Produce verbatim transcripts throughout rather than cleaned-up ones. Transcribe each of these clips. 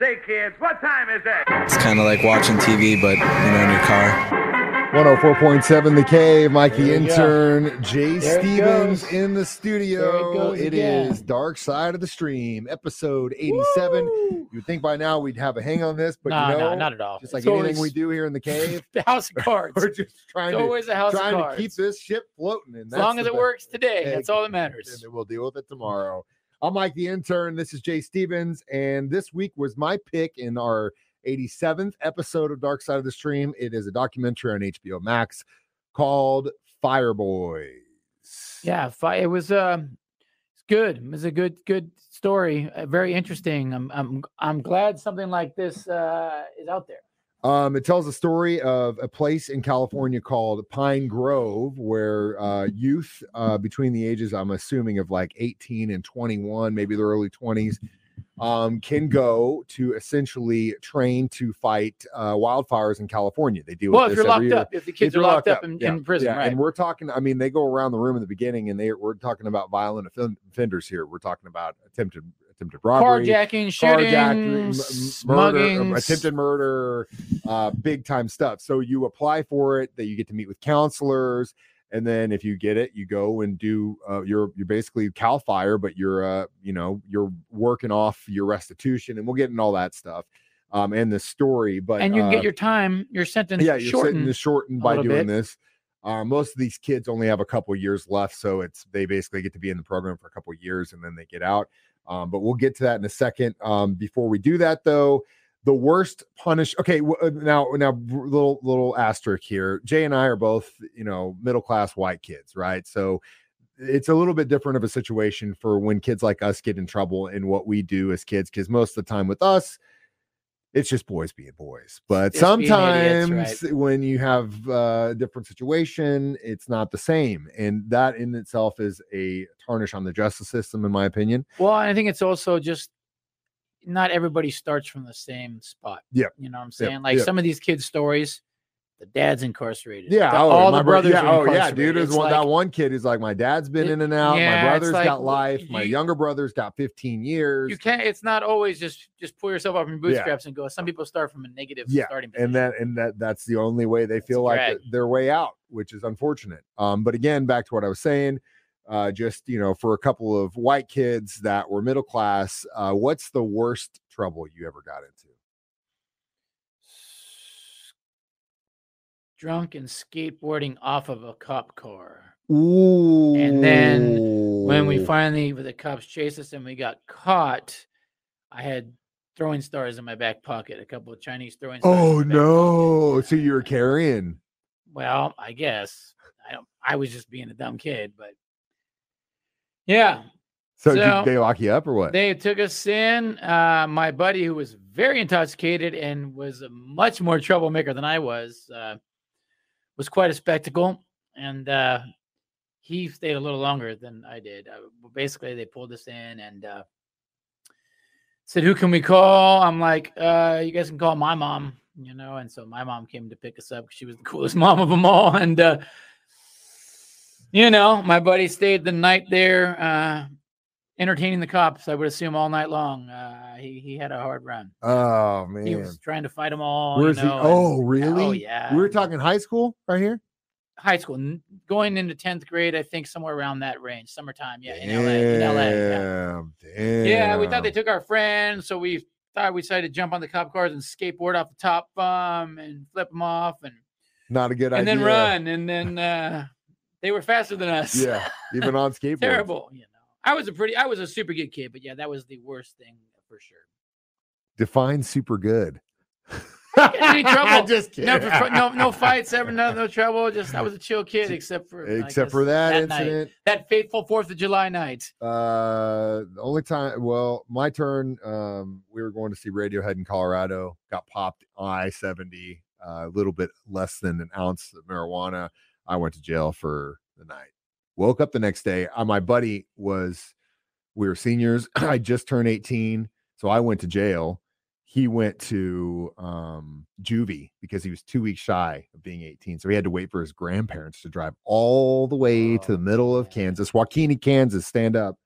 Say, kids, what time is it? It's kind of like watching T V, but, you know, in your car. one oh four point seven The Cave, Mikey Intern, go. Jay there Stevens in the studio. It, it is Dark Side of the Stream, episode eighty-seven. Woo! You'd think by now we'd have a hang on this, but no, you know, no, not at all. Just like so anything we do here in The Cave. The house of cards. We're just trying, to, a house trying of cards. to keep this ship floating. And as long as it best. works today, and that's all that matters. And then we'll deal with it tomorrow. I'm Mike the Intern. This is Jay Stevens, and this week was my pick in our eighty-seventh episode of Dark Side of the Stream. It is a documentary on H B O Max called Fireboys. Yeah, it was uh, it's good. It was a good, good story. Uh, very interesting. I'm, I'm, I'm glad something like this uh, is out there. Um, it tells the story of a place in California called Pine Grove where uh, youth uh, between the ages, I'm assuming, of like eighteen and twenty-one, maybe the early twenties, um, can go to essentially train to fight uh, wildfires in California. They do. Well, with if this you're every locked year. up, if the kids if are locked, locked up, up in, yeah, in prison, yeah. right? And we're talking, I mean, they go around the room in the beginning and they we're talking about violent offenders here. We're talking about attempted attempted robbery, carjacking, shooting, carjacking, murder, attempted murder, uh, big time stuff. So you apply for it, that you get to meet with counselors, and then if you get it, you go and do. Uh, you're you're basically Cal Fire, but you're uh you know you're working off your restitution, and we'll get into all that stuff, um, and the story. But and you can uh, get your time, your sentence. Yeah, your sentence is shortened by doing bit. this. Uh, most of these kids only have a couple years left, so it's they basically get to be in the program for a couple years, and then they get out. Um, but we'll get to that in a second. Um, before we do that, though, the worst punish. Okay, w- now, now, little little asterisk here. Jay and I are both, you know, middle class white kids, right? So it's a little bit different of a situation for when kids like us get in trouble and what we do as kids, because most of the time with us, it's just boys being boys. But just sometimes idiots, right? When you have a different situation, it's not the same. And that in itself is a tarnish on the justice system, in my opinion. Well, I think it's also just not everybody starts from the same spot. Yeah. You know what I'm saying? Yep. Like yep. some of these kids' stories, the dad's incarcerated. Yeah. The, oh, all the brothers brother, yeah, are incarcerated. Oh, yeah, dude. There's one, like, that one kid is like, my dad's been it, in and out. Yeah, my brother's like, got life. My you, younger brother's got fifteen years. You can't, it's not always just, just pull yourself up in bootstraps yeah. and go. Some people start from a negative yeah. starting position. And that, and that, that's the only way they feel that's like the, their way out, which is unfortunate. Um, but again, back to what I was saying, uh, just, you know, for a couple of white kids that were middle class, uh, what's the worst trouble you ever got into? Drunk and skateboarding off of a cop car. Ooh. And then when we finally, the cops chased us and we got caught, I had throwing stars in my back pocket, a couple of Chinese throwing stars. Oh, no. Pocket. So you were carrying. Well, I guess. I don't. I was just being a dumb kid, but yeah. So, so did they lock you up or what? They took us in. Uh, my buddy, who was very intoxicated and was a much more troublemaker than I was, uh, was quite a spectacle, and uh, he stayed a little longer than I did. Uh, basically, they pulled us in and uh, said, "Who can we call?" I'm like, uh, "You guys can call my mom," you know. And so my mom came to pick us up. She was the coolest mom of them all, and uh, you know, my buddy stayed the night there, uh, entertaining the cops. I would assume all night long. Uh, he he had a hard run. Oh man, he was trying to fight them all. Where's you know, he? Oh and, really? Oh yeah. We were talking high school right here. High school, going into tenth grade, I think somewhere around that range, summertime. Yeah, in damn, L A. In L A. Yeah. Damn. Yeah, we thought they took our friend, so we thought we decided to jump on the cop cars and skateboard off the top um, and flip them off, and not a good and idea. And then run, and then uh, they were faster than us. Yeah, even on skateboards. Terrible. You know, I was a pretty, I was a super good kid, but yeah, that was the worst thing for sure. Define super good. Any trouble? Just kidding. No, no, no fights, ever, no, no trouble. Just I was a chill kid, except for except for that, that incident, night, that fateful Fourth of July night. Uh, the only time, well, my turn. Um, we were going to see Radiohead in Colorado. Got popped on I seventy. Uh, a little bit less than an ounce of marijuana. I went to jail for the night. Woke up the next day. Uh, my buddy was. We were seniors. I just turned eighteen, so I went to jail. He went to um, juvie because he was two weeks shy of being eighteen. So he had to wait for his grandparents to drive all the way oh, to the middle man. of Kansas, Joaquin, Kansas, stand up.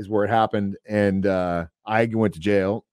is where it happened. And uh, I went to jail,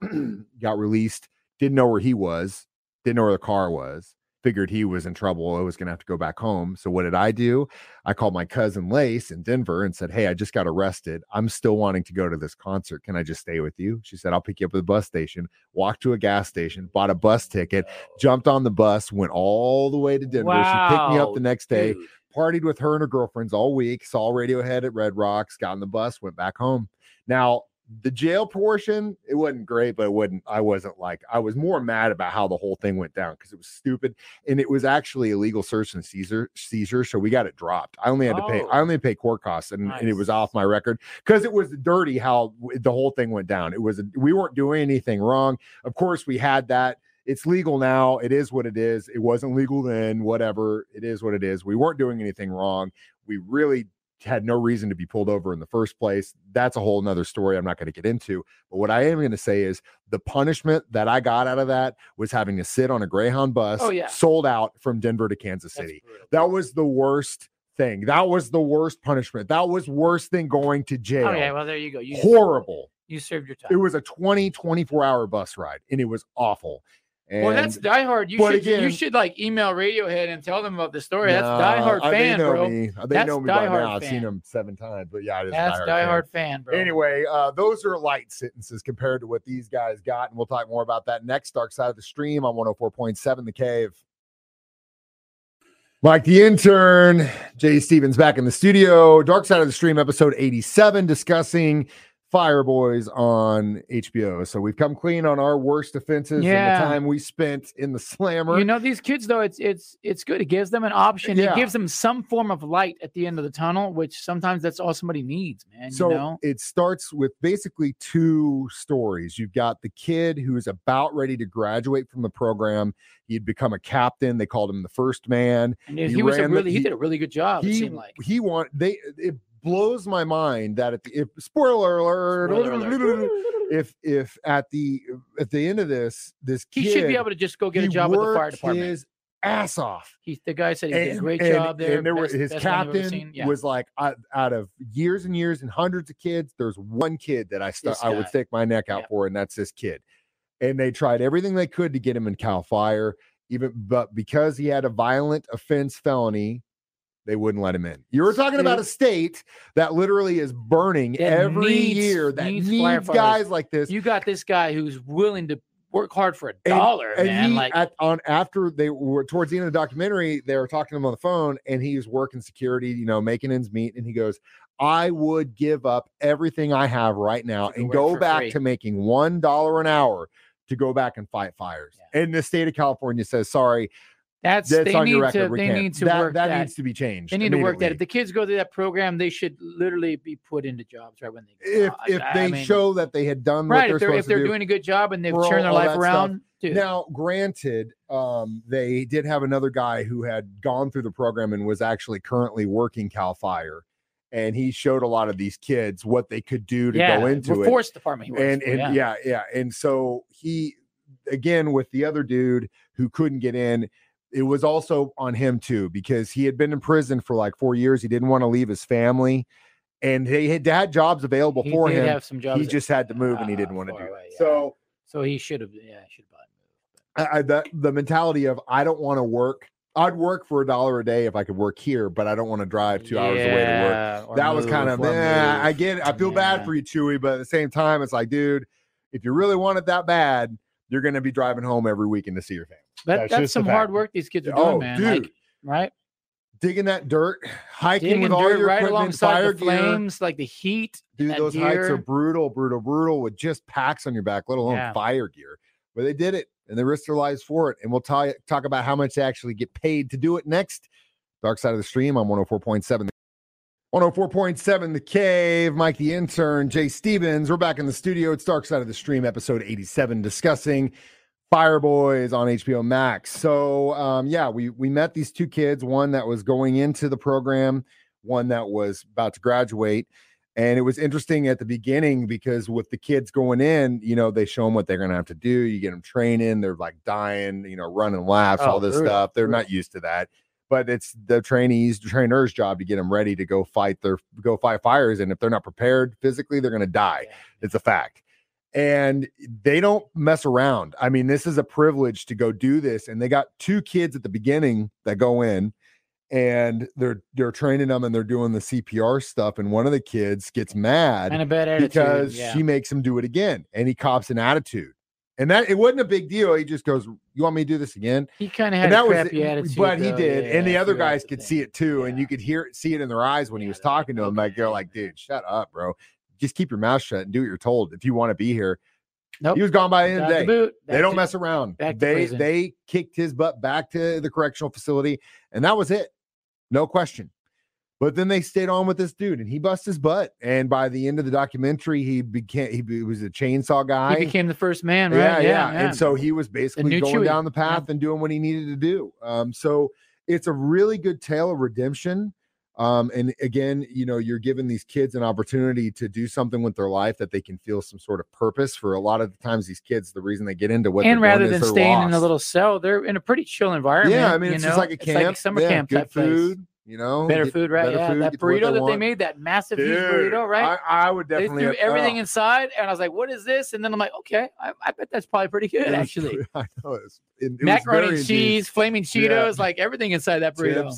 got released, didn't know where he was, didn't know where the car was, figured he was in trouble. I was going to have to go back home. So what did I do? I called my cousin Lace in Denver and said, hey, I just got arrested. I'm still wanting to go to this concert. Can I just stay with you? She said, I'll pick you up at the bus station. Walked to a gas station, bought a bus ticket, jumped on the bus, went all the way to Denver. Wow, she picked me up the next day, dude. Partied with her and her girlfriends all week, saw Radiohead at Red Rocks, got on the bus, went back home. Now, the jail portion, it wasn't great, but it wasn't, I wasn't like, I was more mad about how the whole thing went down because it was stupid. And it was actually illegal search and seizure, seizure. So we got it dropped. I only had oh. to pay, I only paid court costs and, nice. and it was off my record because it was dirty how the whole thing went down. It was, we weren't doing anything wrong. Of course, we had that. It's legal now. It is what it is. It wasn't legal then, whatever. It is what it is. We weren't doing anything wrong. We really had no reason to be pulled over in the first place. That's a whole nother story I'm not going to get into. But what I am going to say is the punishment that I got out of that was having to sit on a Greyhound bus oh, yeah. sold out from Denver to Kansas City. That was the worst thing. That was the worst punishment. That was worse than going to jail. Okay, well, there you go. You Horrible. Served, you served your time. It was a twenty, twenty-four hour bus ride, and it was awful. And, well, that's diehard. You should again, you should like email Radiohead and tell them about the story. No, that's diehard fan, they know bro. Me. They that's know me by now. Fan. I've seen them seven times, but yeah, it is that's diehard, diehard fan. fan, bro. Anyway, uh, those are light sentences compared to what these guys got, and we'll talk more about that next. Dark Side of the Stream on one oh four point seven The Cave. Mike the intern, Jay Stevens back in the studio. Dark Side of the Stream, episode eighty-seven, discussing Fireboys on H B O. So we've come clean on our worst offenses yeah. and the time we spent in the slammer. You know, these kids though, it's it's it's good. It gives them an option. Yeah. It gives them some form of light at the end of the tunnel, which sometimes that's all somebody needs, man. So you know? It starts with basically two stories. You've got the kid who is about ready to graduate from the program. He'd become a captain. They called him the first man. And he, he was a really the, he, he did a really good job. He, it seemed like he want they. It, blows my mind that at the, if spoiler alert, spoiler alert. if if at the at the end of this this kid, he should be able to just go get a job with the fire department. His ass off. He the guy said he and, did a great and, job there. And there best, were, his captain yeah. was like I, out of years and years and hundreds of kids, there's one kid that I st- I would stick my neck out yeah. for, and that's this kid. And they tried everything they could to get him in Cal Fire, even but because he had a violent offense felony. They wouldn't let him in. You were talking about a state that literally is burning that every needs, year that needs, needs guys like this. You got this guy who's willing to work hard for a and, dollar, and man. He, like at, on after they were towards the end of the documentary, they were talking to him on the phone, and he was working security, you know, making ends meet, and he goes, "I would give up everything I have right now and go back free. to making one dollar an hour to go back and fight fires." Yeah. And the state of California says, "Sorry." That's, That's they, need to, they need to that, work that, that needs to be changed. They need to work that. If the kids go through that program, they should literally be put into jobs right when they get out. If, if they I mean, show that they had done right, what they're if they're, supposed if they're to do, doing a good job and they've turned their life around. Now, granted, um, they did have another guy who had gone through the program and was actually currently working Cal Fire. And he showed a lot of these kids what they could do to yeah, go into it. The force department. He works and, for, and yeah. yeah, yeah. And so he, again, with the other dude who couldn't get in, it was also on him too, because he had been in prison for like four years. He didn't want to leave his family, and they had, they had jobs available he for him. Have some jobs he just had to move, uh, and he didn't want to do it. Yeah. So, so he should have. Yeah, should have. I, I, the, the mentality of I don't want to work. I'd work for a dollar a day if I could work here, but I don't want to drive two yeah, hours away to work. That move, was kind of. Eh, I get it. I feel yeah. bad for you, Chewy, but at the same time, it's like, dude, if you really want it that bad, you're going to be driving home every weekend to see your family. That, that's that's some hard work these kids are doing, oh, man. Dude. Like, right? Digging that dirt, hiking Digging with all dirt your right equipment, fire the flames, gear. Like the heat. Dude, those gear. hikes are brutal, brutal, brutal with just packs on your back, let alone yeah. fire gear. But they did it, and they risked their lives for it. And we'll t- talk about how much they actually get paid to do it next. Dark Side of the Stream on one oh four point seven. one oh four point seven The Cave. Mike the intern, Jay Stevens. We're back in the studio. It's Dark Side of the Stream, episode eighty-seven, discussing Fireboys on H B O Max. So, um, yeah, we, we met these two kids, one that was going into the program, one that was about to graduate. And it was interesting at the beginning because with the kids going in, you know, they show them what they're going to have to do. You get them training. They're like dying, you know, running laps, oh, all this really? stuff. They're really? not used to that. but it's the trainees, the trainer's job to get them ready to go fight their go fight fires. And if they're not prepared physically, they're going to die. Yeah. It's a fact. And they don't mess around. I mean, this is a privilege to go do this. And they got two kids at the beginning that go in, and they're they're training them and they're doing the C P R stuff. And one of the kids gets mad and a bad attitude, because yeah. she makes him do it again. And he cops an attitude. And that, it wasn't a big deal. He just goes, "You want me to do this again?" He kind of had a crappy attitude, but he did. Yeah, and the other guys could see it too. Yeah. And you could hear it, see it in their eyes when yeah, he was talking to them. Like, they're like, "Dude, shut up, bro. Just keep your mouth shut and do what you're told. If you want to be here." Nope. He was gone by the end of the day. They don't mess around. They they kicked his butt back to the correctional facility, and that was it. No question. But then they stayed on with this dude, and he bust his butt. And by the end of the documentary, he became he was a chainsaw guy. He became the first man, right? Yeah, yeah. yeah. And so he was basically going down the path yeah. and doing what he needed to do. Um, so it's a really good tale of redemption. Um, and again, you know, you're giving these kids an opportunity to do something with their life that they can feel some sort of purpose for. A lot of the times, these kids, the reason they get into what and rather than staying in a little cell, they're in a pretty chill environment. Yeah, I mean, it's just like a camp, it's like a summer camp type place. You know, better food, right? Yeah, that burrito that they made, that massive huge burrito, right? I, I would definitely. They threw everything inside, and I was like, "What is this?" And then I'm like, "Okay, I, I bet that's probably pretty good, actually." I know it was macaroni and cheese, flaming Cheetos, like everything inside that burrito.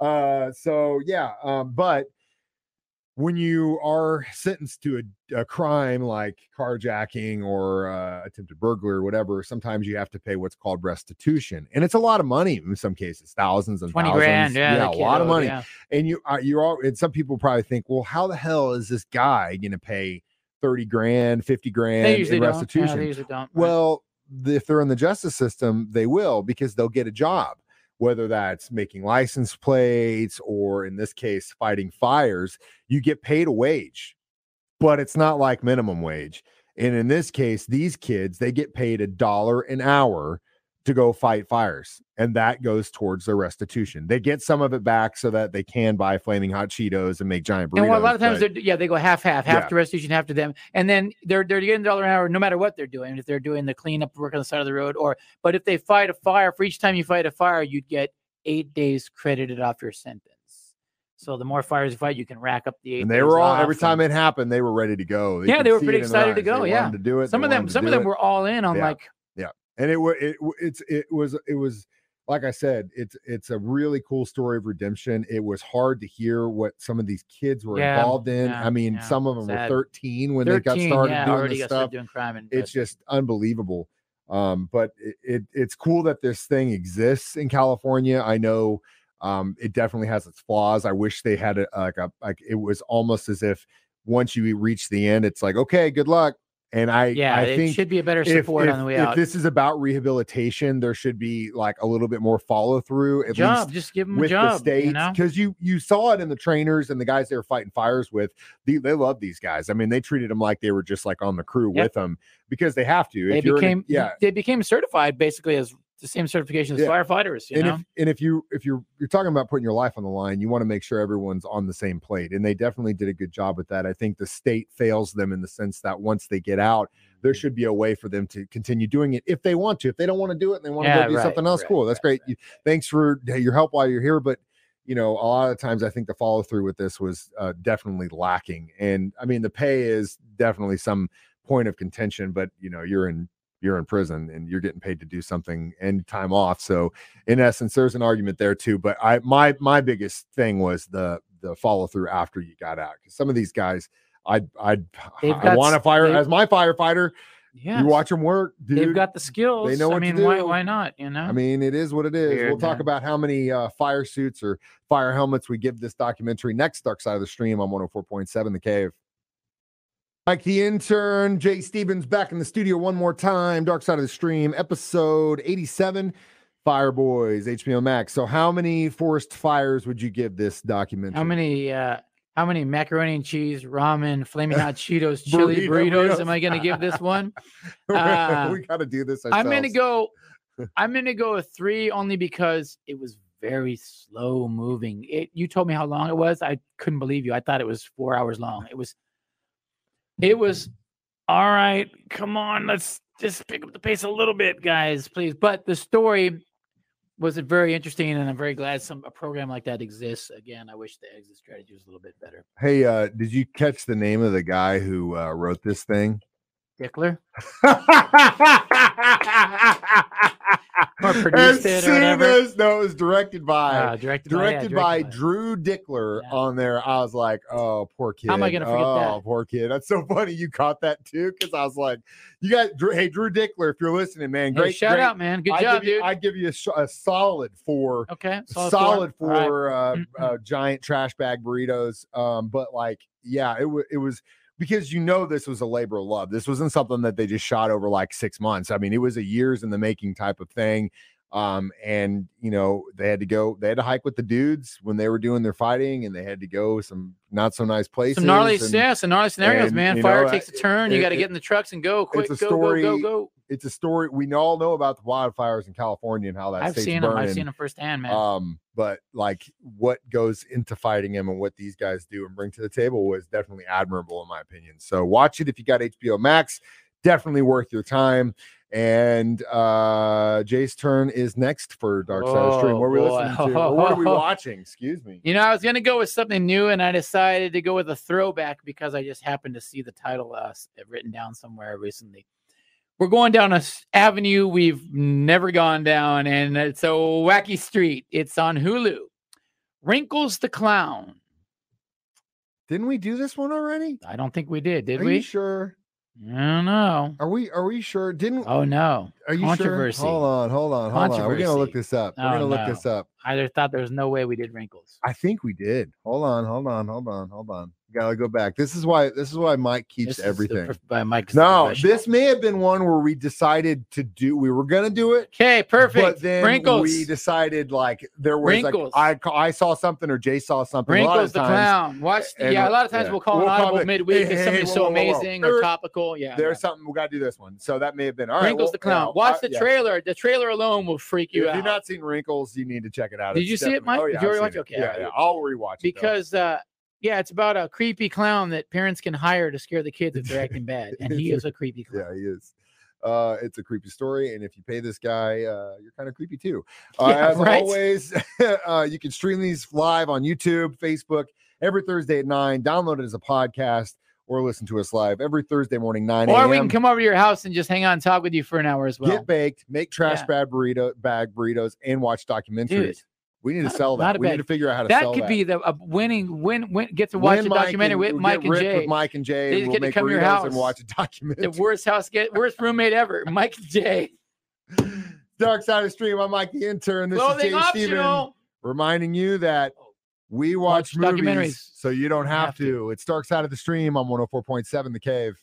Uh, so yeah, um, but when you are sentenced to a, a crime like carjacking or uh, attempted burglary or whatever, sometimes you have to pay what's called restitution, and it's a lot of money in some cases, thousands and twenty thousands. Grand, yeah, yeah a kiddo, lot of money. Yeah. And you, uh, you're all, and some people probably think, well, how the hell is this guy going to pay thirty grand, fifty grand in restitution? Don't. Yeah, they usually don't. Well, the, if they're in the justice system, they will, because they'll get a job. Whether that's making license plates or, in this case, fighting fires, you get paid a wage, but it's not like minimum wage. And in this case, these kids, they get paid a dollar an hour to go fight fires, and that goes towards their restitution. They get some of it back so that they can buy flaming hot Cheetos and make giant burritos. And well, a lot of times, yeah, they go half, half, half yeah. to restitution, half to them, and then they're they're getting a dollar an hour no matter what they're doing. If they're doing the cleanup work on the side of the road, or but if they fight a fire, for each time you fight a fire, you'd get eight days credited off your sentence. So the more fires you fight, you can rack up the eight. And they were all every time it happened, they were ready to go. They yeah, they were pretty excited to go. They yeah, to do it. Some they of them, some of them it. were all in on yeah. like. And it was it, it's it was it was like I said, it's it's a really cool story of redemption. It was hard to hear what some of these kids were yeah, involved in. Yeah, I mean, yeah, some of them sad. were thirteen when thirteen, they got started yeah, doing this got stuff. Doing crime and it's just unbelievable. Um, but it, it it's cool that this thing exists in California. I know um, it definitely has its flaws. I wish they had a, like a like it was almost as if once you reach the end, it's like, okay, good luck. And I, yeah, I think it should be a better support if, if, on the way out. If this is about rehabilitation, there should be like a little bit more follow through. At job, least just give them with a job, the states, because you, know? you you saw it in the trainers and the guys they were fighting fires with. They, they love these guys. I mean, they treated them like they were just like on the crew yep. with them because they have to. They if became you're, yeah, they became certified basically as the same certification as yeah. firefighters. You and know, if, and if you if you're you're talking about putting your life on the line, you want to make sure everyone's on the same plate, and they definitely did a good job with that. I think the state fails them in the sense that once they get out, there should be a way for them to continue doing it if they want to. If they don't want to do it and they want to yeah, go do right, something else, right, cool, that's right, great. Right. You, thanks for your help while you're here, but you know, a lot of times I think the follow through with this was uh, definitely lacking, and I mean the pay is definitely some point of contention, but you know, you're in. You're in prison and you're getting paid to do something and time off. So in essence, there's an argument there too. But I, my, my biggest thing was the, the follow through after you got out. Cause some of these guys, I, I, They've I want to fire as my firefighter. Yeah. You watch them work. Dude. They've got the skills. They know what I mean, to do. Why, why not? You know, I mean, it is what it is. Weird, we'll talk man. about how many uh, fire suits or fire helmets we give this documentary next. Dark Side of the Stream on one oh four point seven The Cave. Mike the Intern, Jay Stevens back in the studio one more time. Dark Side of the Stream, episode eighty-seven, Fireboys, H B O Max. So how many forest fires would you give this documentary? How many uh, How many macaroni and cheese, ramen, flaming hot Cheetos, chili burrito, burritos, burritos am I going to give this one? Uh, we got to do this ourselves. I'm going to go I'm going to go a three only because it was very slow moving. It. You told me how long it was. I couldn't believe you. I thought it was four hours long. It was It was, all right, come on, let's just pick up the pace a little bit, guys, please. But the story was it very interesting, and I'm very glad some a program like that exists. Again, I wish the exit strategy was a little bit better. Hey, uh, did you catch the name of the guy who uh, wrote this thing? Dickler? Or produced as it or whatever. As, no, it was directed by uh, directed, directed by, yeah, directed by Drew Dickler yeah. on there. I was like, oh, poor kid. How am I going to forget oh, that? Oh, poor kid. That's so funny you caught that too, because I was like, you got, hey, Drew Dickler, if you're listening, man, great. Hey, shout great. out, man. Good I job, give you, dude. I give you a, a solid four. Okay. Solid, solid four, four right. uh, mm-hmm. uh, giant trash bag burritos. Um, but like, yeah, it, w- it was. Because you know this was a labor of love. This wasn't something that they just shot over like six months. I mean, it was a years in the making type of thing. Um, and, you know, they had to go, they had to hike with the dudes when they were doing their fighting, and they had to go some not so nice places. Some gnarly, and, yeah, some gnarly scenarios, and, man. Fire know, takes a turn. It, you got to get in the trucks and go quick. It's a go, story, go, go, go. It's a story. We all know about the wildfires in California and how that I've state's seen them. Burning. I've seen them firsthand, man. Um, but like what goes into fighting them and what these guys do and bring to the table was definitely admirable in my opinion. So watch it if you got H B O Max. Definitely worth your time. And uh Jay's turn is next for Dark Side of the Stream. What are we boy. listening to? Or what are we watching? Excuse me. You know, I was going to go with something new, and I decided to go with a throwback because I just happened to see the title uh, written down somewhere recently. We're going down an avenue we've never gone down, and it's a wacky street. It's on Hulu. Wrinkles the Clown. Didn't we do this one already? I don't think we did, did are we? Are you sure? I don't know. Are we Are we sure? Didn't? Oh, no. Are you Controversy. sure? Hold on, hold on, hold on. We're going to look this up. We're oh, going to look no. this up. I thought there was no way we did Wrinkles. I think we did. Hold on, hold on, hold on, hold on. Gotta go back. This is why this is why Mike keeps this everything. By Mike's no, this may have been one where we decided to do. We were gonna do it. Okay, perfect. But then Wrinkles. we decided like there was Wrinkles. like I I saw something or Jay saw something. Wrinkles the times, Clown. Watch. And, yeah, a lot of times yeah. we'll call we'll an audible midweek because hey, hey, something hey, is so whoa, whoa, whoa. amazing there, or topical. Yeah, there's yeah. something we gotta do this one. So that may have been all right. Wrinkles well, the Clown. Well, Watch I, the trailer. Yeah. The trailer alone will freak you if out. If you've not seen Wrinkles, you need to check it out. Did it's you see it, Mike? Oh, yeah, Did you already watch? Okay, yeah, I'll rewatch it because. Yeah, it's about a creepy clown that parents can hire to scare the kids if they're acting bad, and he is a creepy clown. Yeah, he is. Uh, it's a creepy story, and if you pay this guy, uh, you're kind of creepy too. Uh, yeah, as right? always, uh, you can stream these live on YouTube, Facebook, every Thursday at nine. Download it as a podcast or listen to us live every Thursday morning, nine a.m. Or we can come over to your house and just hang out and talk with you for an hour as well. Get baked, make trash yeah. bag, burrito, bag burritos, and watch documentaries. Dude. We need not, to sell that. We bad. need to figure out how to that sell that. That could be the a winning win. win get to watch win a Mike documentary and, with, we'll Mike and Jay. with Mike and Jay. They just we'll get to come to your house and watch a documentary. The worst house get worst roommate ever. Mike and Jay. Dark Side of the Stream. I'm Mike the Intern. This Clothing is Jay Steven reminding you that we watch, watch movies, so you don't have, have to. to. It's Dark Side of the Stream on one oh four point seven The Cave.